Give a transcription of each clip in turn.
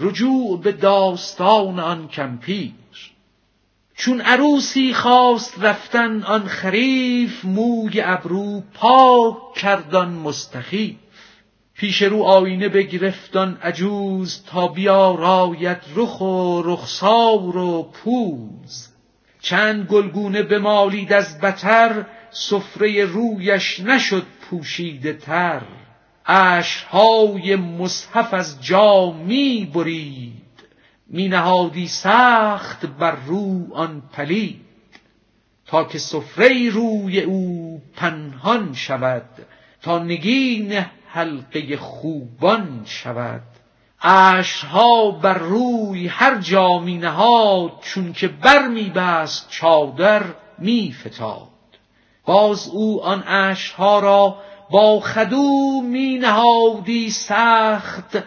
رجوع به داستان آن کمپیر. چون عروسی خواست رفتن آن خریف، موی ابرو پاک کردان مستخیف. پیش رو آینه بگرفتان عجوز، تا بیاراید رخ و رخسار و پوز. چند گلگونه بمالید از بتر، سفره رویش نشد پوشیده تر. اشکهای مصحف از جا می برید، می نهادی سخت بر رو آن پلید. تا که سفره روی او پنهان شود، تا نگین حلقه خوبان شود. اشکها بر روی هر جا می نهاد، چون که بر می بست چادر می فتاد. باز او آن اشکها را با خدو، می نهادی سخت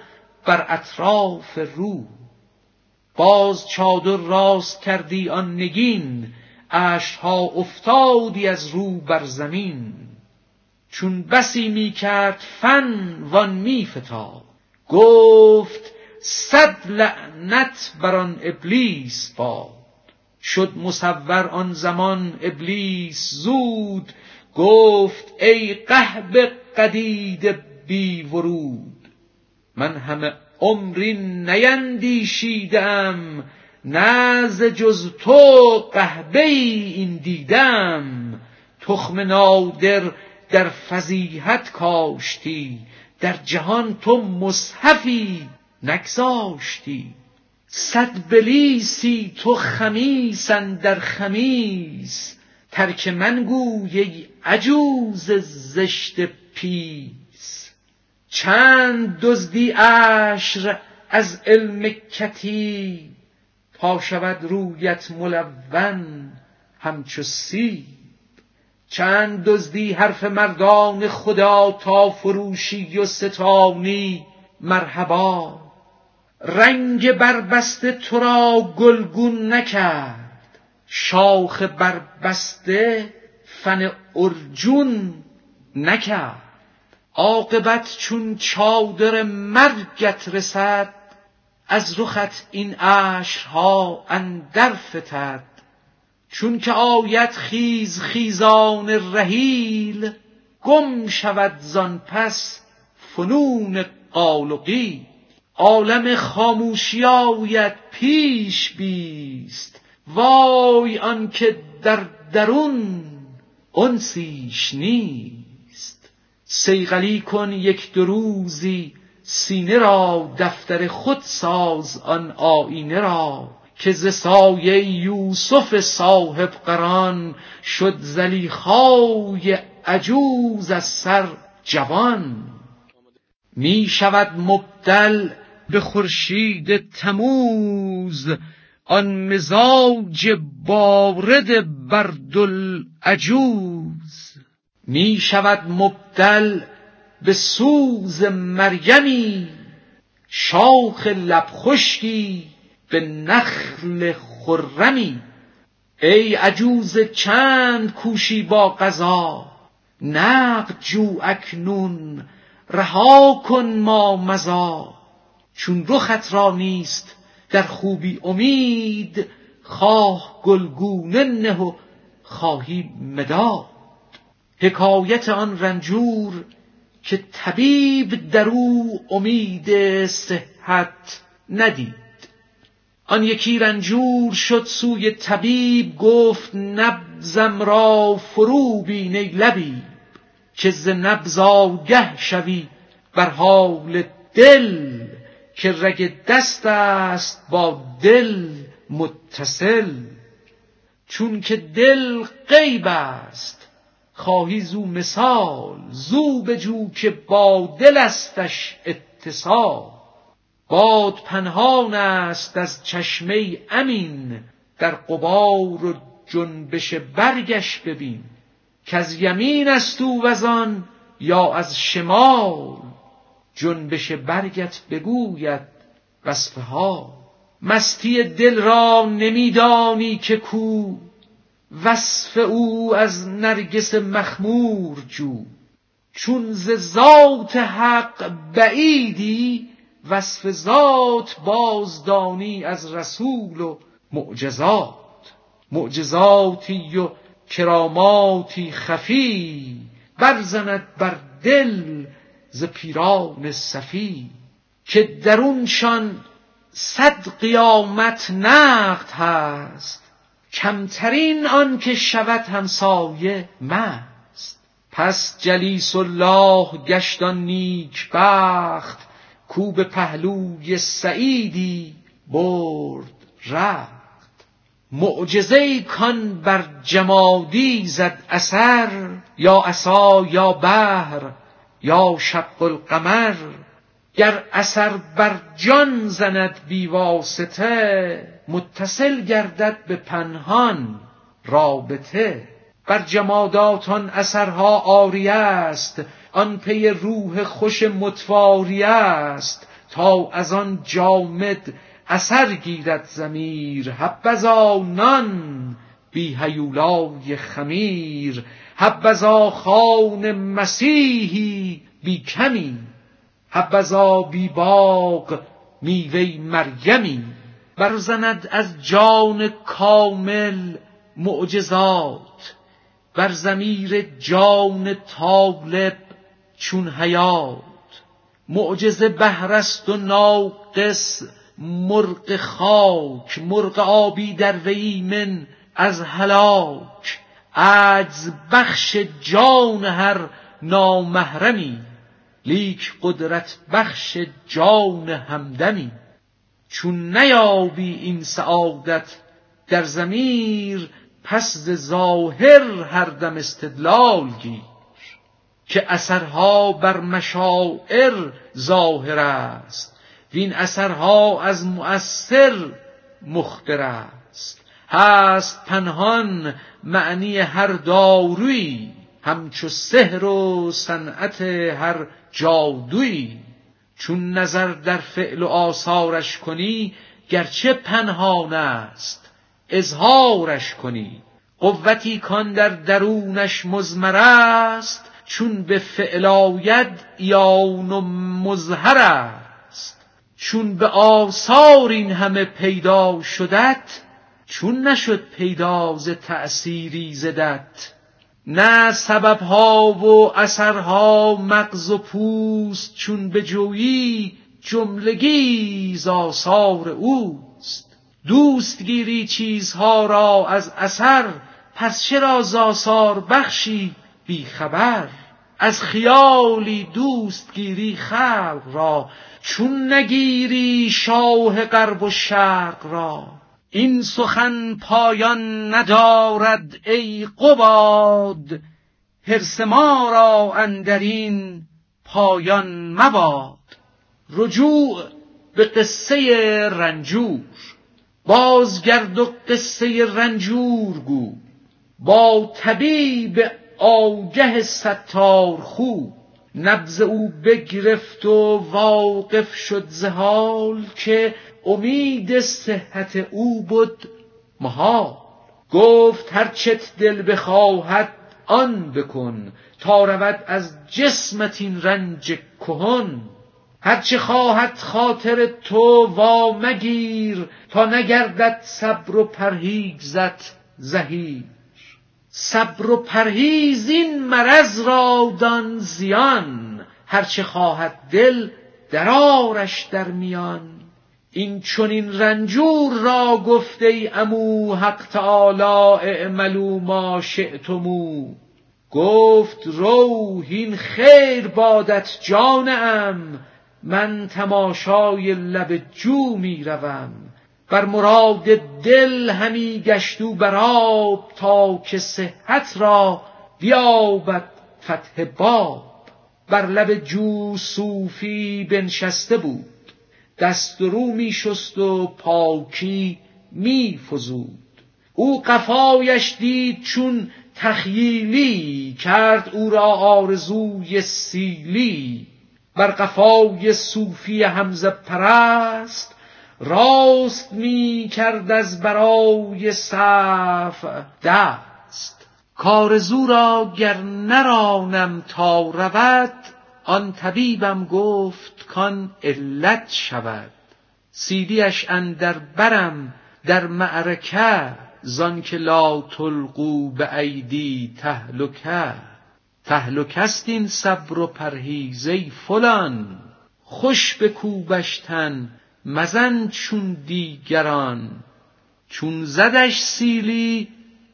بر اطراف رو. باز چادر راست کردی آن نگین، اشکها افتادی از رو بر زمین. چون بسی می کرد فن وان می فتاد، گفت صد لعنت بر آن ابلیس باد. شد مصور آن زمان ابلیس زود، گفت ای قهب قدید بی ورود. من همه عمری نیندیشیدم، نه ز جز تو قحبه این دیدم. تخم نادر در فضیحت کاشتی، در جهان تو مصحفی نگذاشتی. صد بلیسی تو خمیس اندر خمیس، ترک من گوی ای عجوز زشت پیس. چند دزدی عشر از علم کتی، تا شود رویت ملون همچو سیب. چند دزدی حرف مردان خدا، تا فروشی و ستانی مرحبا. رنگ بربسته تو را گلگون نکرد، شاخ بربسته فن ارجون نکرد. عاقبت چون چادر مرگت رسد، از رخت این اشکها اندر فتد. چون که آید خیز خیزان رحیل، گم شود زان پس فنون قال و قیل. عالم خاموشی آید پیش بیست، وای آن که در درون انسیش نیست. صیقلی کن یک دو روزی سینه را، دفتر خود ساز آن آینه را. که ز سایه یوسف صاحب قران، شد زلیخای عجوز از سر جوان. می شود مبدل به خورشید تموز، آن مزاج بارد بردالعجوز. می شود مبدل به سوز مریمی، شاخ لبخشکی به نخل خرمی. ای عجوز چند کوشی با قضا، نقد جو اکنون رها کن ما مزا. چون رخت را نیست در خوبی امید، خواه گلگونه نه و خواهی مداد. حکایت آن رنجور که طبیب، در او امید صحت ندید. آن یکی رنجور شد سوی طبیب، گفت نبزم را فرو بین ای لبیب. که ز نبض آگه شوی بر حال دل، که رگ دست است با دل متصل. چون که دل غیب است خواهی زو مثال، زو بجو که با دل استش اتصال. باد پنهان است از چشمه امین، در غبار و جنبش برگش ببین. که از یمین است او وزان یا از شمال، جنبش برگت بگوید وصفه ها. مستی دل را نمیدانی که کو، وصف او از نرگس مخمور جو. چون ز ذات حق بعیدی، وصف ذات بازدانی از رسول و معجزات، معجزاتی و کراماتی خفی، برزند بر دل ز پیران صفی، که درونشان صد قیامت نقد هست، کمترین آن که شود همسایه مست. پس جلیس الله گشتان نیک بخت، کو به پهلوی سعیدی برد رخت. معجزه‌ای کان بر جمادی زد اثر، یا عصا یا بحر یا شق القمر، گر اثر بر جان زند بی واسطه، متصل گردد به پنهان رابطه. بر جمادات آن اثرها عاری است، آن پی روح خوش متواری است. تا از آن جامد اثر گیرد ضمیر، حبذا نان بی هیولای خمیر، حبذا خان مسیحی بی کمی، حبذا بی باغ میوه مریمی. برزند از جان کامل معجزات، بر ضمیر جان طالب چون حیات. معجزه بحر است و ناقص مرغ خاک، مرغ آبی در وی من از هلاک. عجز بخش جان هر نامحرمی، لیک قدرت بخش جان همدمی. چون نیابی این سعادت در ضمیر، پس ز ظاهر هر دم استدلال گیر، که اثرها بر مشاعر ظاهر است، وین اثرها از مؤثر مخبر است. هست پنهان معنی هر دارویی، همچو سحر و صنعت هر جادویی. چون نظر در فعل و آثارش کنی، گرچه پنهان است اظهارش کنی. قوتی کان در درونش مضمر است، چون به فعل آید عیان و مظهر است. چون به آثار این همه پیدا شدت، چون نشد پیدا ز تأثیری زدت. نه سببها و اثرها مغز و پوست، چون به جویی جملگی ز آثار اوست. دوست گیری چیزها را از اثر، پس چرا ز آثار بخشی بیخبر؟ از خیالی دوست گیری خلق را، چون نگیری شاه غرب و شرق را. این سخن پایان ندارد ای قباد، حرص ما را اندرین پایان مباد. رجوع به قصه رنجور، بازگرد و قصه رنجور گو. با طبیب آگه ستار خو، نبض او بگرفت و واقف شد ز حال، که امید صحت او بود محال. گفت هر چت دل بخواهد آن بکن، تا رود از جسمت این رنج کهن. هر چه خواهد خاطر تو وا مگیر، تا نگردد صبر و پرهیزت زهیر. صبر و پرهیز این مرض را دان زیان، هر چه خواهد دل درارش در میان. این چنین رنجور را گفته ای عمو، حق تعالی اعملوا ما شئتمو. گفت روح این خیر بادت جانم، من تماشای لب جو می روم. بر مراد دل همی گشت او بر آب، تا که صحت را بیابد فتح باب. بر لب جو صوفی بنشسته بود، دست و رو می شست و پاکی می فزود. او قفایش دید چون تخییلی، کرد او را آرزوی سیلی. بر قفای صوفی حمزه پرست، راست می کرد از برای صف دست. کارزو را گر نرانم تا رود، آن طبیبم گفت امکان علت شود. سیلیش اندر برم در معرکه، زان که لا تلقوا بایدی تهلکه. تهلک است این صبر و پرهیز ای فلان، خوش بکوبش تن مزن چون دیگران. چون زدش سیلی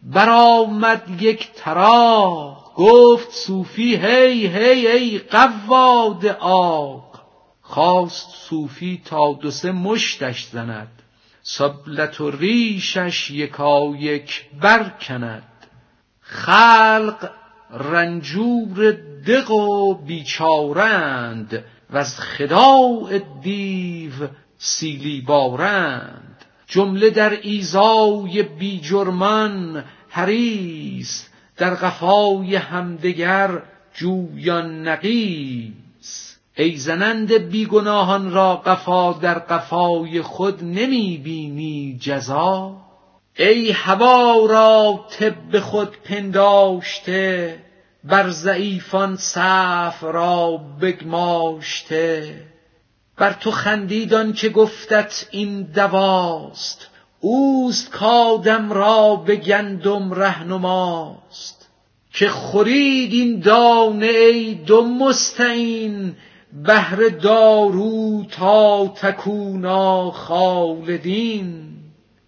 برآمد یک تراق، گفت صوفی هی هی ای قواد عاق. خواست صوفی تا دو سه مشتش زند، سبلت و ریشش یکایک برکند. خلق رنجور دق و بیچارند، وز خداع دیو سیلی بارند. جمله در ایزای بی جرمان حریص، در قفای همدگر جویان نقیص. ای زنند بیگناهان را قفا، در قفای خود نمی بینی جزا. ای هوا را طب خود پنداشته، بر ضعیفان صف را بگماشته. بر تو خندیدان که گفتت این دواست، اوست کادم را به گندم رهنماست. که خورید این دانه ای دو مستعین، بهر دارو تا تکونا خالدین.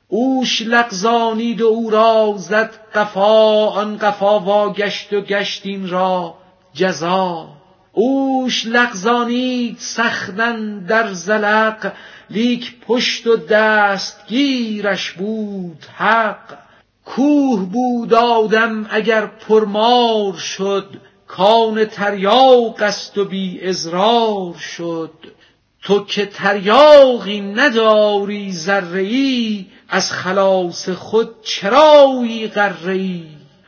اوش لغزانید و او را زد قفا، آن قفا واگشت و گشت این را جزا. اوش لغزانید سختن در زلق، لیک پشت و دستگیرش بود حق. کوه بود آدم اگر پرمار شد، کان تریاق است و بی ازرار شد. تو که تریاقی نداری ذره‌ای، از خلاص خود چرایی غره‌ای.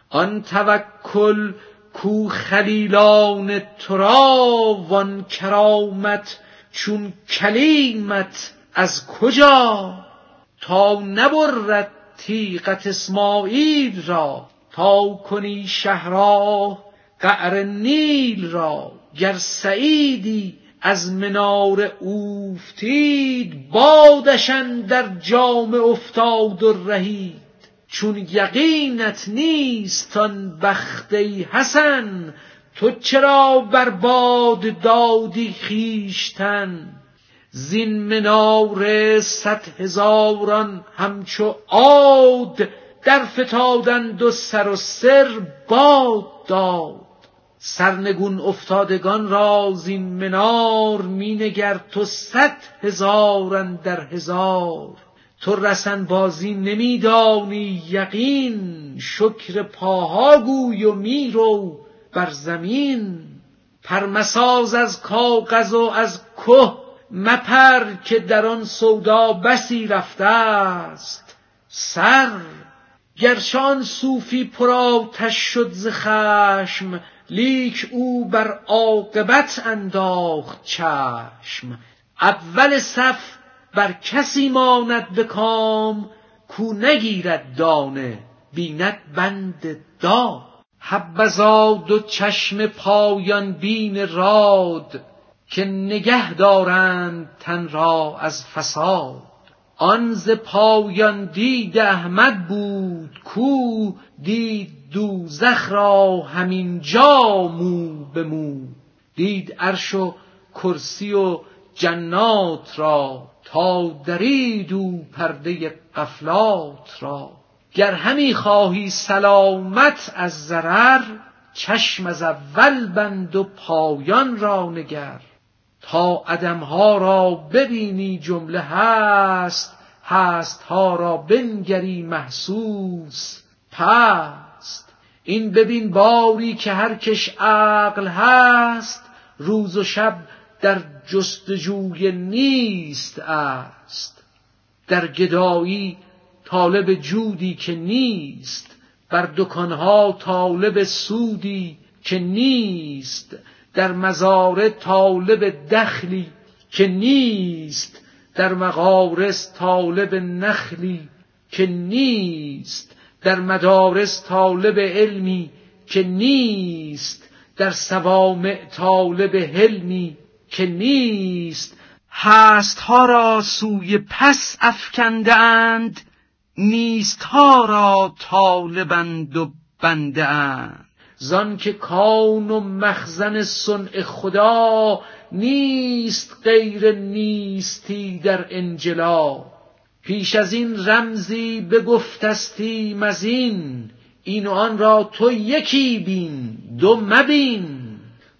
آن توکل کو خلیلان تو را، وان کرامت چون کلیمت از کجا. تا نبرد تیغت اسماعیل را، تا کنی شهرآه قعر نیل را. گر سعیدی از منار اوفتید، بادش اندر جام افتاد و رهید. چون یقینت نیست آن بخت ای حسن، تو چرا بر باد دادی خویشتن. زین منار صد هزاران همچو عاد، در فتادند و سر و سر باد داد. سرنگون افتادگان را زین منار، می نگر تو صد هزارن در هزار. تو رسن بازی نمی دانی یقین، شکر پاها گوی و می رو بر زمین. پرمساز از کاغذ و از که مپر، که در آن سودا بسی رفته است سر. گرشان صوفی پرآتش شد ز خشم، لیک او بر عاقبت انداخت چشم. اول صف بر کسی ماند به کام، کو نگیرد دانه بیند بند دام. حبذا دو چشم پایان بین راد، که نگه دارند تن را از فساد. آن ز پایان دید احمد بود کو، دید دوزخ را همین جا مو به مو. دید عرش و کرسی و جنات را، تا درید او پرده غفلات را. گر همی خواهی سلامت از ضرر، چشم از اول بند و پایان را نگر. تا عدم ها را ببینی جمله هست، هست ها را بنگری محسوس پست. این ببین باری که هر کش عقل هست، روز و شب در جستجوی نیست است. در گدایی طالب جودی که نیست، بر دکانها طالب سودی که نیست. در مزارع طالب دخلی که نیست، در مغارس طالب نخلی که نیست. در مدارس طالب علمی که نیست، در صوامع طالب حلمی که نیست، هستها را سوی پس افکنده اند، نیستها را طالبند و بنده اند. زان که کون و مخزن صنع خدا، نیست غیر نیستی در انجلا. پیش از این رمزی بگفتستی مزین، این و آن را تو یکی بین دو مبین.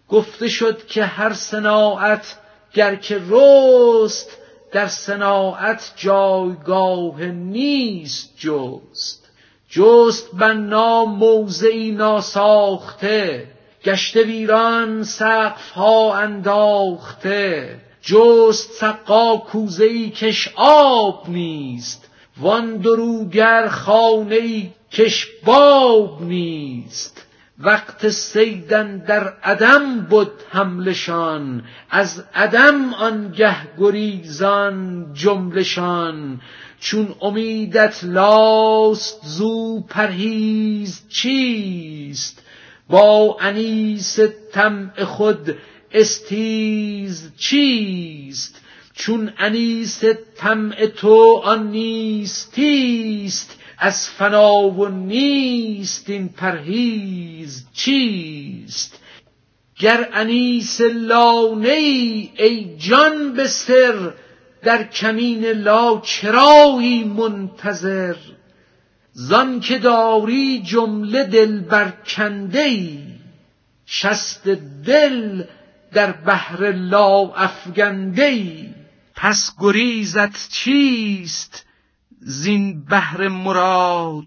گفته شد که هر صناعت گر که رست، در صناعت جایگاه نیست جست. جست بنا موضعی ناساخته، گشته ویران سقفها انداخته. جست سقا کوزه‌ای کش آب نیست، وان دروگر خانه‌ای کش باب نیست. وقت صیدن در عدم بود حملشان، از عدم آنگه گریزان جملشان. چون امیدت لاست زو پرهیز چیست، با انیس طمع خود استیز چیست. چون انیس طمع تو آن نیستیست، از فنا و نیست این پرهیز چیست. گر انیس لانه ای جان به سر، در کمین لا چرایی منتظر. زان که داری جمله دل برکنده ای، شست دل در بحر لا افگنده ای. پس گریزت چیست زین بحر مراد،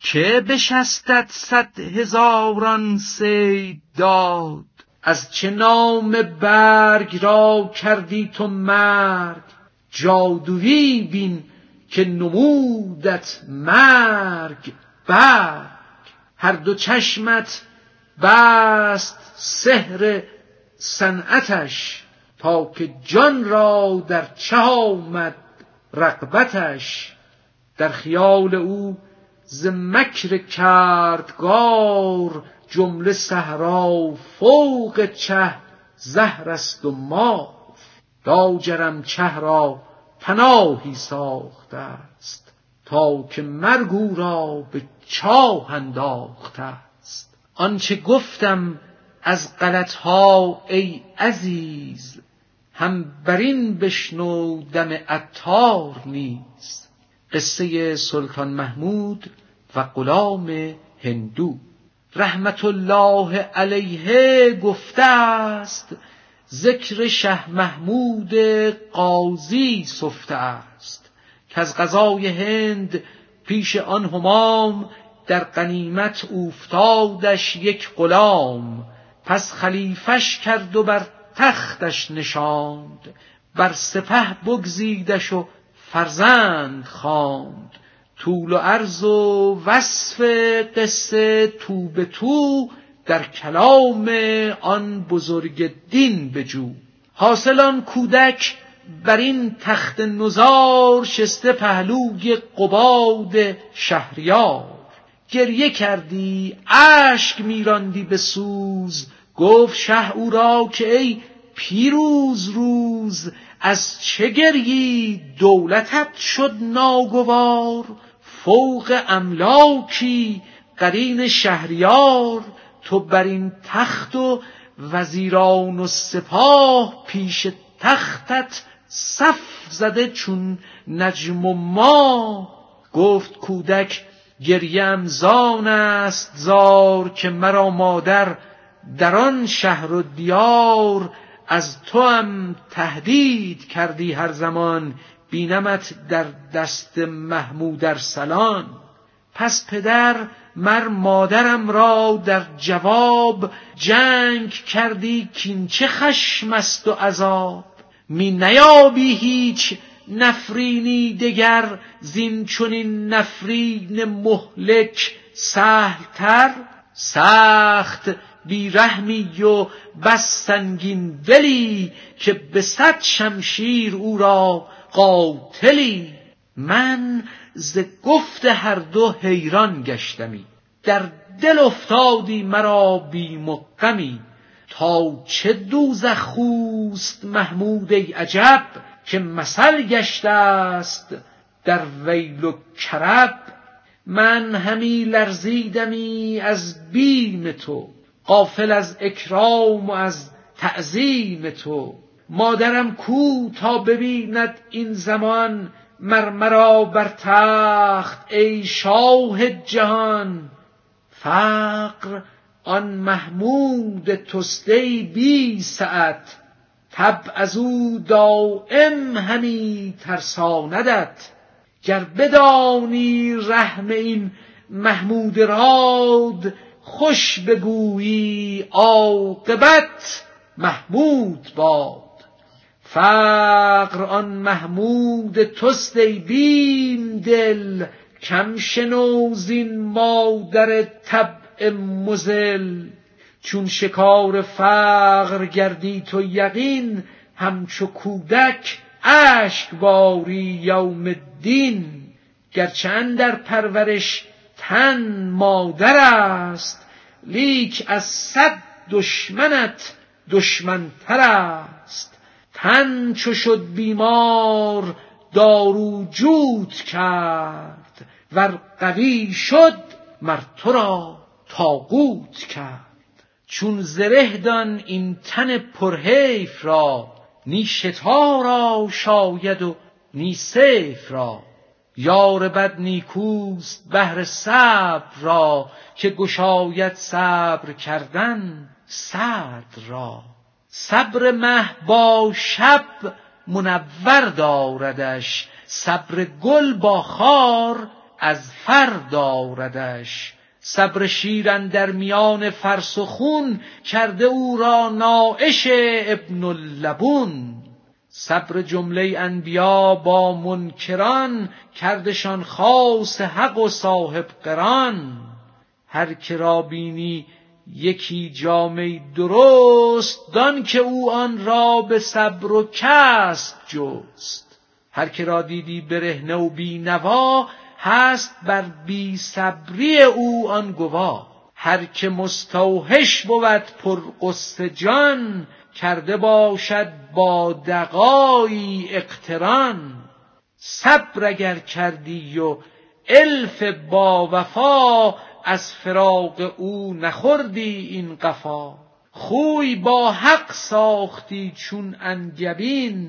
که بشستت صد هزاران سید داد. از چه نام برگ را کردی تو مرگ، جادویی بین که نمودت مرگ برگ. هر دو چشمت بست سحر صنعتش، تا که جان را در چه آمد رغبتش. در خیال او ز مکر کردگار، جمله صحرا فوق چه زهر است و مار. لاجرم چه را پناهی ساخته است، تا که مرگ او را به چاه انداخته است. آنچه گفتم از غلطها ای عزیز، هم بر این بشنو دم عطار نیز. قصه سلطان محمود و غلام هندو رحمت الله علیه گفته است، ذکر شه محمود قاضی سفته است، که از قضای هند پیش آن همام، در غنیمت اوفتادش یک غلام. پس خلیفش کرد و بر تختش نشاند، بر سپه بگزیدش و فرزند خواند. طول و عرض و وصف قصه تو به تو، در کلام آن بزرگ دین بجو. حاصل آن کودک بر این تخت نزار، شسته پهلوی قباد شهریار. گریه کردی اشک میراندی به سوز، گفت شه او را که ای پیروز روز. از چه گریی دولتت شد ناگوار، فوق املاکی قرین شهریار. تو بر این تخت و وزیران و سپاه، پیش تختت صف زده چون نجم و ما. گفت کودک گریم زان است زار، که مرا مادر در آن شهر و دیار. از تو هم تهدید کردی هر زمان، بینمت در دست محمود ارسلان. پس پدر مر مادرم را در جواب، جنگ کردی کین چه خشم است و عذاب. می نیابی هیچ نفرینی دگر، زین چنین نفرین مهلک سهل تر. سخت بیرحمی و بس سنگین دلی، که به صد شمشیر او را قاتلی. من ز گفت هر دو حیران گشتمی، در دل افتادی مرا بیم و غمی. تا چه دوزخ خوست محمود ای عجب، که مثل گشته است در ویل و کرب. من همی لرزیدمی از بیم تو، غافل از اکرام و از تعظیم تو. مادرم کو تا ببیند این زمان، مرمرا بر تخت ای شاه جهان. فقر آن محمود توسته بی ساعت، طبع از او دایم همی ترساندت. گر بدانی رحم این محمود راد، خوش بگویی عاقبت محمود باد. فقر آن محمود توست ای بیم دل، کم شنو زین مادر طبع مزل. چون شکار فقر گردی تو یقین، همچو کودک اشک باری یوم الدین. گرچه اندر پرورش تن مادر است، لیک از صد دشمنت دشمنتر است. تن چو شد بیمار دارو جود کرد، ور قوی شد مر تو را طاغوت کرد. چون زره دان این تن پرحیف را، نی شتا را شاید و نی سیف را. یار بد نیکوست بهر صبر را، که گشاید صبر کردن صدر را. صبر مه با شب منور داردش، صبر گل با خار از فر داردش. صبر شیر اندر میان فرس و خون، کرده او را ناعش ابن اللبون. صبر جمله انبیا با منکران، کردشان خاص حق و صاحب قران. هر که را بینی یکی جامه درست، دان که او آن را به صبر و کسب جست. هر که را دیدی برهنه و بینوا، هست بر بی صبری او آن گوا. هر که مستوحش بود پرغصه جان، کرده باشد با دغایی اقتران. صبر اگر کردی و الف با وفا، از فراق او نخوردی این قفا. خوی با حق ساختی چون انگبین،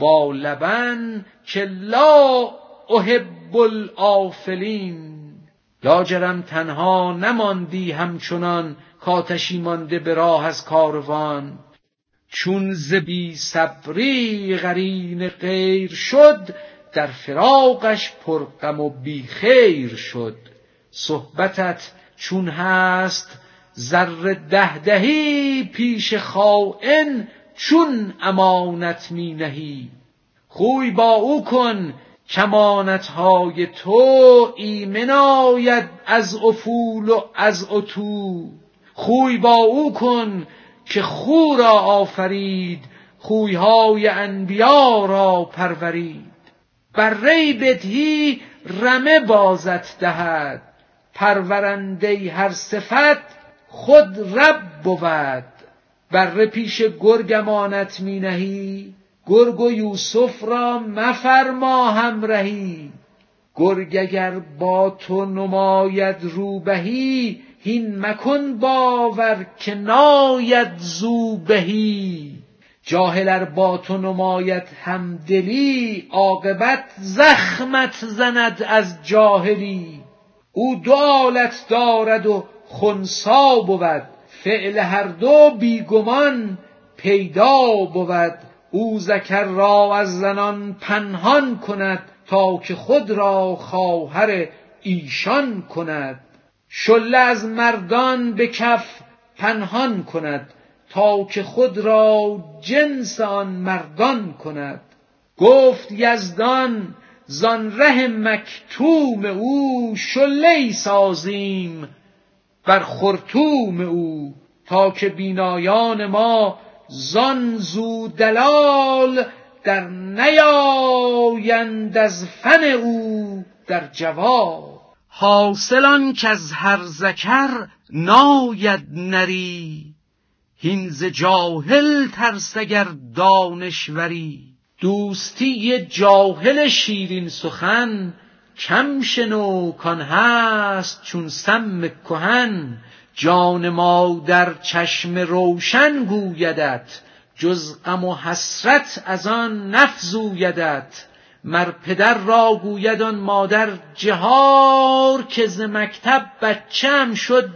با لبن که لا احب الآفلین. لاجرم تنها نماندی همچنان، کاتشی مانده به راه از کاروان. چون ز بی صبری قرین غیر شد، در فراقش پرغم و بی خیر شد. صحبتت چون هست زر دهدهی، پیش خائن چون امانت می نهی. خوی با او کن کمانتهای تو، ایمن آید از افول و از اتو. خوی با او کن که خو را آفرید، خویهای انبیا را پرورید. بر ری بدهی رمه بازت دهد، پرورنده هر صفت خود رب بود. بر پیش گرگمانت می نهی، گرگ و یوسف را مفرما همرهی. گرگ اگر با تو نماید روبهی، هین مکن باور که ناید زوبهی. جاهل ار با تو نماید همدلی، عاقبت زخمت زند از جاهلی. او دو آلت دارد و خنثی بود، فعل هر دو بیگمان پیدا بود. او ذکر را از زنان پنهان کند، تا که خود را خواهر ایشان کند. شله از مردان به کف پنهان کند، تا که خود را جنس آن مردان کند. گفت یزدان زان ره مکتوم او، شله‌ای سازیم بر خرطوم او. تا که بینایان ما زان زو دلال، در نیایند از فن او در جواب. حاصل آن که از هر ذکر ناید نری، هین ز جاهل ترس اگر دانشوری، دوستی جاهل شیرین سخن کم شنو کان هست چون سم کهن. جان ما در چشم روشن گویدت، جز غم و حسرت از آن نفزویدت. مر پدر را گوید آن مادر جهار، که ز مکتب بچه‌ام شد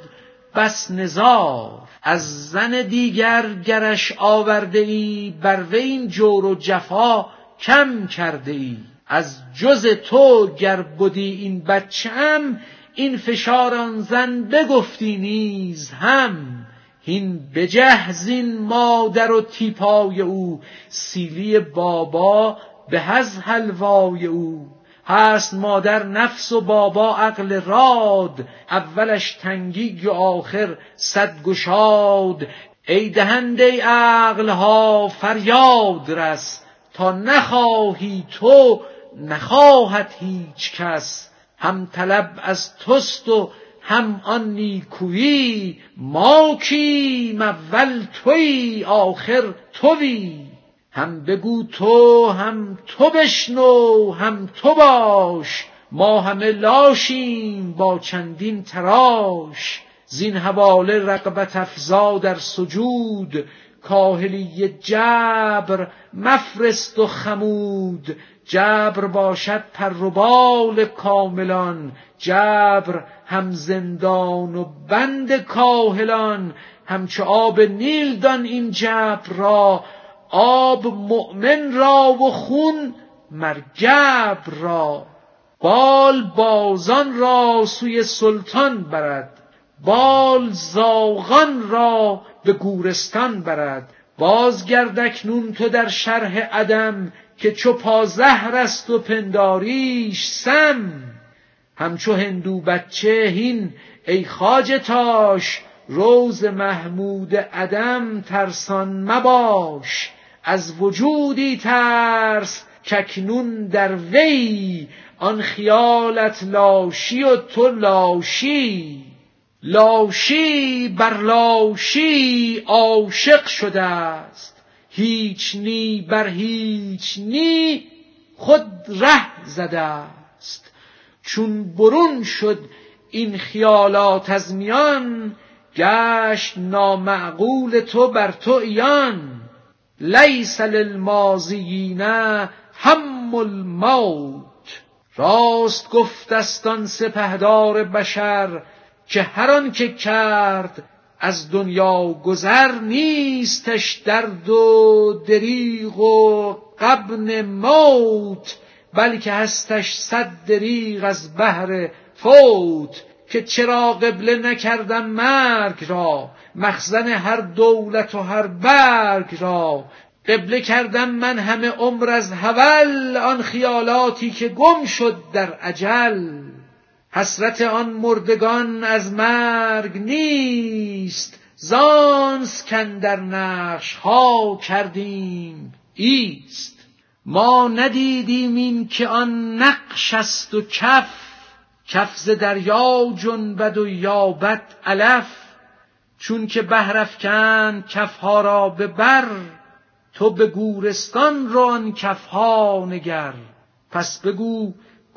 بس نزار. از زن دیگر گرش آورده ای، بر وی این جور و جفا کم کرده ای. از جز تو گر بودی این بچه‌ام، این فشار آن زن بگفتی نیز هم. هین بجه زین مادر و تیپای او، سیلی بابا به از حلوای او. هست مادر نفس و بابا عقل راد، اولش تنگی و آخر صد گشاد. ای دهنده عقلها فریاد رس، تا نخواهی تو نخواهد هیچ کس. هم طلب از توست و هم آن نیکویی، ما کیم اول توی آخر توی. هم بگو تو هم تو بشنو هم تو باش، ما همه لاشیم با چندین تراش. زین حواله رغبت افزا در سجود، کاهلی جبر مفرست و خمود. جبر باشد پر و بال کاملان، جبر هم زندان و بند کاهلان. همچو آب نیل دان این جبر را، آب مؤمن را و خون مرجبر را. بال بازان را سوی سلطان برد، بال زاغان را به گورستان برد. بازگرد اکنون تو در شرح عدم، که چو پازهر است و پنداریش سم. همچو هندو بچه هین ای خواجه تاش، روز محمود عدم ترسان مباش. از وجودی ترس ککنون در وی، آن خیالت لاشی و تو لاشی. لاشی بر لاشی عاشق شده است، هیچ نی بر هیچ نی خود ره زده است. چون برون شد این خیالات از میان، گشت نامعقول تو بر تو عیان. لیس للماضیین هم الموت، راست گفتست آن سپهدار بشر، که هر آن که کرد از دنیا گذر، نیستش درد و دریغ و غبن موت، بلکه هستش صد دریغ از بهر فوت. که چرا قبله نکردم مرگ را، مخزن هر دولت و هر برگ را. قبله کردم من همه عمر از حول، آن خیالاتی که گم شد در اجل. حسرت آن مردگان از مرگ نیست، زانست کاندر نقش ها کردیم ایست. ما ندیدیم این که آن نقش است و کف، کف ز دریا جنبد و یابد علف. چون که بحر افکند کف ها را به بر، تو به گورستان ران کف ها نگر. پس بگو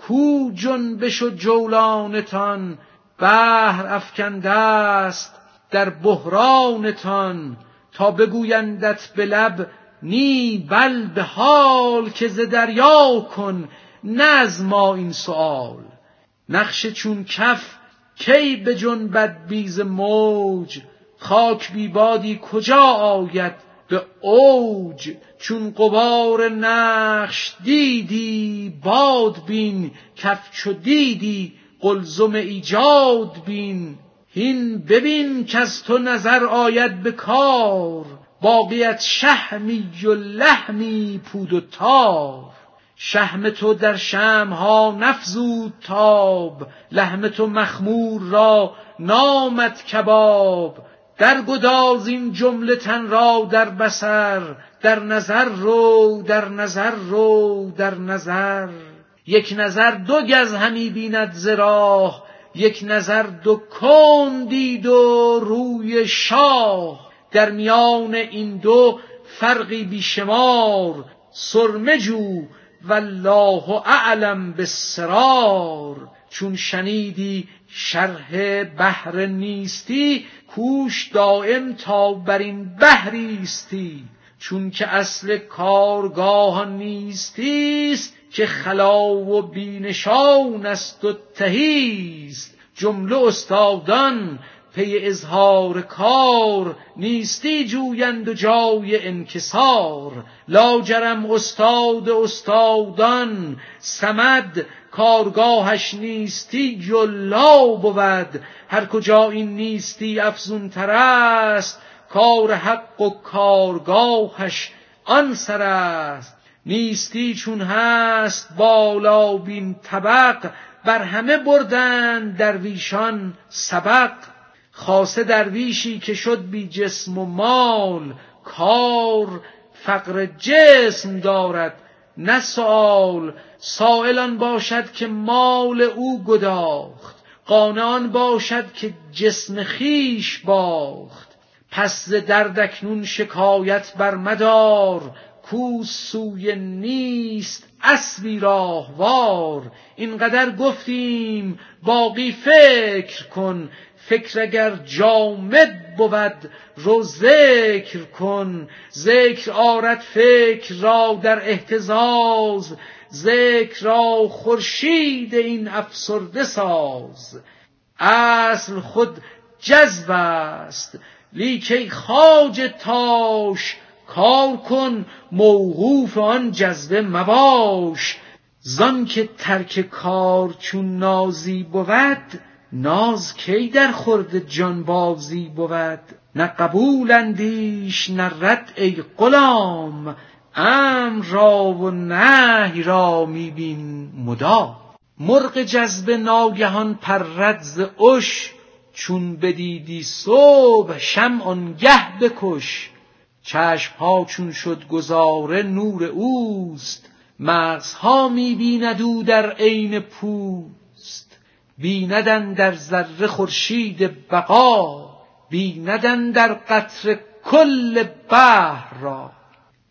کو جنبش و جولانتان، بحر افکنده است در بحرانتان. تا بگویندت به لب نی بل به حال، که ز دریا کن نه از ما این سؤال. نقش چون کف کی به جنبد بیز موج، خاک بی بادی کجا آید به اوج. چون غبار نقش دیدی باد بین، کف چو دیدی قلزم ایجاد بین. هین ببین کز تو نظر آید به کار، باقیت شحمی و لحمی پود و تار. شحم تو در شمعها نفزود تاب، لحم تو مخمور را نامد کباب. در گداز این جمله تن را در بصر، در نظر رو در نظر رو در نظر. یک نظر دو گز همی بیند ز راه، یک نظر دو کون دید و روی شاه. در میان این دو فرقی بیشمار، سرمه جو والله اعلم بالسرار. چون شنیدی شرح بحر نیستی، کوش دائم تا بر این بحریستی. چون که اصل کارگاه نیستیست، که خلا و بینشان است و تهیست. جمله استادان پی اظهار کار، نیستی جویند و جای انکسار. لاجرم استاد استادان، صمد کارگاهش نیستی و لا بود. هر کجا این نیستی افزون تر است، کار حق و کارگاهش آن سر است. نیستی چون هست بالا بین طبق، بر همه بردند درویشان سبق. خاصه درویشی که شد بی جسم و مال، کار فقر جسم دارد نه سؤال. سائل آن باشد که مال او گداخت، قانع آن باشد که جسم خیش باخت. پس ز درد اکنون شکایت بر مدار، کو سوی نیست اسبی راهوار. اینقدر گفتیم باقی فکر کن، فکر اگر جامد بود رو ذکر کن. ذکر آرد فکر را در اهتزاز، ذکر را خورشید این افسرده ساز. اصل خود جذب است لیکن خواجه تاش، کار کن موقوف آن جذبه مباش. زان که ترک کار چون نازی بود، ناز کی در خورد جانبازی بود. نه قبول اندیش نه رد ای غلام، امر را و نهی را میبین مدام. مرغ جذبه ناگهان پرد ز عش، چون بدیدی صبح شمع آنگه بکش. چشمها چون شد گزاره نور اوست، مغزها میبیند او در عین پوست. بیند اندر ذره خورشید بقا، بیند اندر قطره کل بحر را.